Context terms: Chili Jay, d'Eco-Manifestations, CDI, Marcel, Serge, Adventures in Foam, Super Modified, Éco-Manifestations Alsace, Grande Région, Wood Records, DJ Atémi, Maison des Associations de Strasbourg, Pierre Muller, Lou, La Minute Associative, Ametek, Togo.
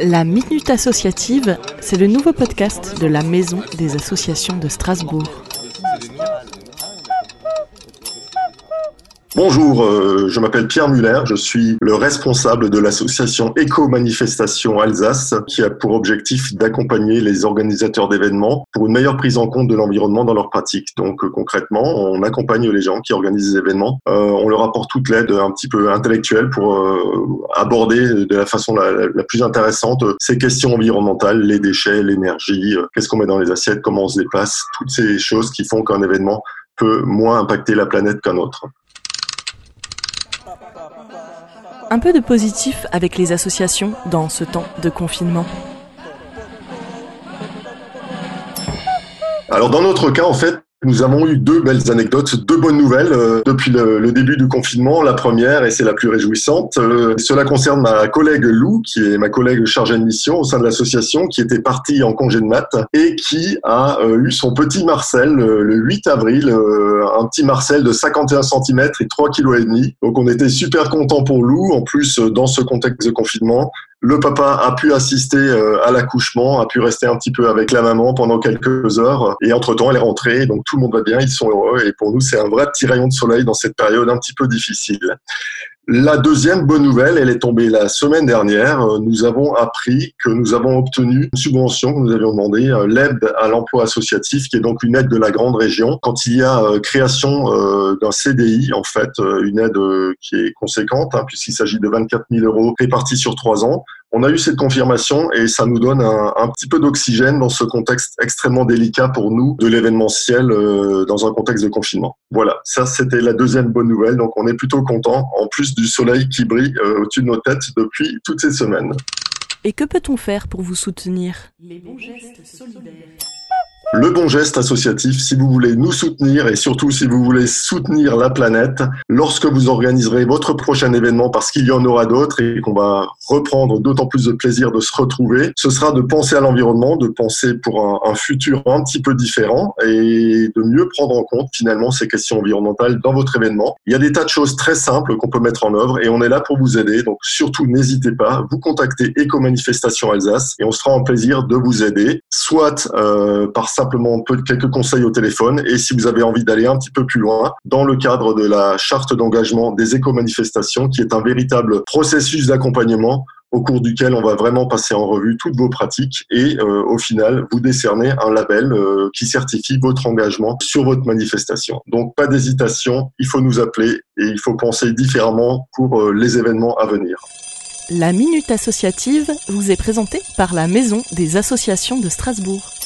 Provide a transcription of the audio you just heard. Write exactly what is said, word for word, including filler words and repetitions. La Minute Associative, c'est le nouveau podcast de la Maison des Associations de Strasbourg. Bonjour, euh, je m'appelle Pierre Muller, je suis le responsable de l'association Éco-Manifestations Alsace qui a pour objectif d'accompagner les organisateurs d'événements pour une meilleure prise en compte de l'environnement dans leurs pratiques. Donc euh, concrètement, on accompagne les gens qui organisent des événements, euh, on leur apporte toute l'aide un petit peu intellectuelle pour euh, aborder de la façon la, la plus intéressante ces questions environnementales, les déchets, l'énergie, euh, qu'est-ce qu'on met dans les assiettes, comment on se déplace, toutes ces choses qui font qu'un événement peut moins impacter la planète qu'un autre. Un peu de positif avec les associations dans ce temps de confinement. Alors dans notre cas, en fait, nous avons eu deux belles anecdotes, deux bonnes nouvelles euh, depuis le, le début du confinement. La première, et c'est la plus réjouissante, euh, cela concerne ma collègue Lou, qui est ma collègue chargée de mission au sein de l'association, qui était partie en congé de maths et qui a euh, eu son petit Marcel euh, le huit avril, euh, un petit Marcel de cinquante et un centimètres et trois virgule cinq kilogrammes. Donc on était super contents pour Lou. En plus, euh, dans ce contexte de confinement, le papa a pu assister à l'accouchement, a pu rester un petit peu avec la maman pendant quelques heures. Et entre-temps, elle est rentrée, donc tout le monde va bien, ils sont heureux. Et pour nous, c'est un vrai petit rayon de soleil dans cette période un petit peu difficile. La deuxième bonne nouvelle, elle est tombée la semaine dernière. Nous avons appris que nous avons obtenu une subvention que nous avions demandé, l'aide à l'emploi associatif, qui est donc une aide de la Grande Région. Quand il y a création d'un C D I, en fait, une aide qui est conséquente, hein, puisqu'il s'agit de vingt-quatre mille euros répartis sur trois ans, on a eu cette confirmation et ça nous donne un, un petit peu d'oxygène dans ce contexte extrêmement délicat pour nous de l'événementiel euh, dans un contexte de confinement. Voilà, ça c'était la deuxième bonne nouvelle, donc on est plutôt content, en plus du soleil qui brille euh, au-dessus de nos têtes depuis toutes ces semaines. Et que peut-on faire pour vous soutenir ? Les bons gestes solidaires. Le bon geste associatif, si vous voulez nous soutenir et surtout si vous voulez soutenir la planète, lorsque vous organiserez votre prochain événement, parce qu'il y en aura d'autres et qu'on va reprendre d'autant plus de plaisir de se retrouver, ce sera de penser à l'environnement, de penser pour un, un futur un petit peu différent et de mieux prendre en compte finalement ces questions environnementales dans votre événement. Il y a des tas de choses très simples qu'on peut mettre en œuvre et on est là pour vous aider, donc surtout n'hésitez pas, vous contactez Éco-Manifestations Alsace et on se fera un plaisir de vous aider, soit euh, par simplement quelques conseils au téléphone et si vous avez envie d'aller un petit peu plus loin dans le cadre de la charte d'engagement des éco-manifestations qui est un véritable processus d'accompagnement au cours duquel on va vraiment passer en revue toutes vos pratiques et euh, au final vous décerner un label euh, qui certifie votre engagement sur votre manifestation. Donc pas d'hésitation, il faut nous appeler et il faut penser différemment pour euh, les événements à venir. La Minute Associative vous est présentée par la Maison des Associations de Strasbourg.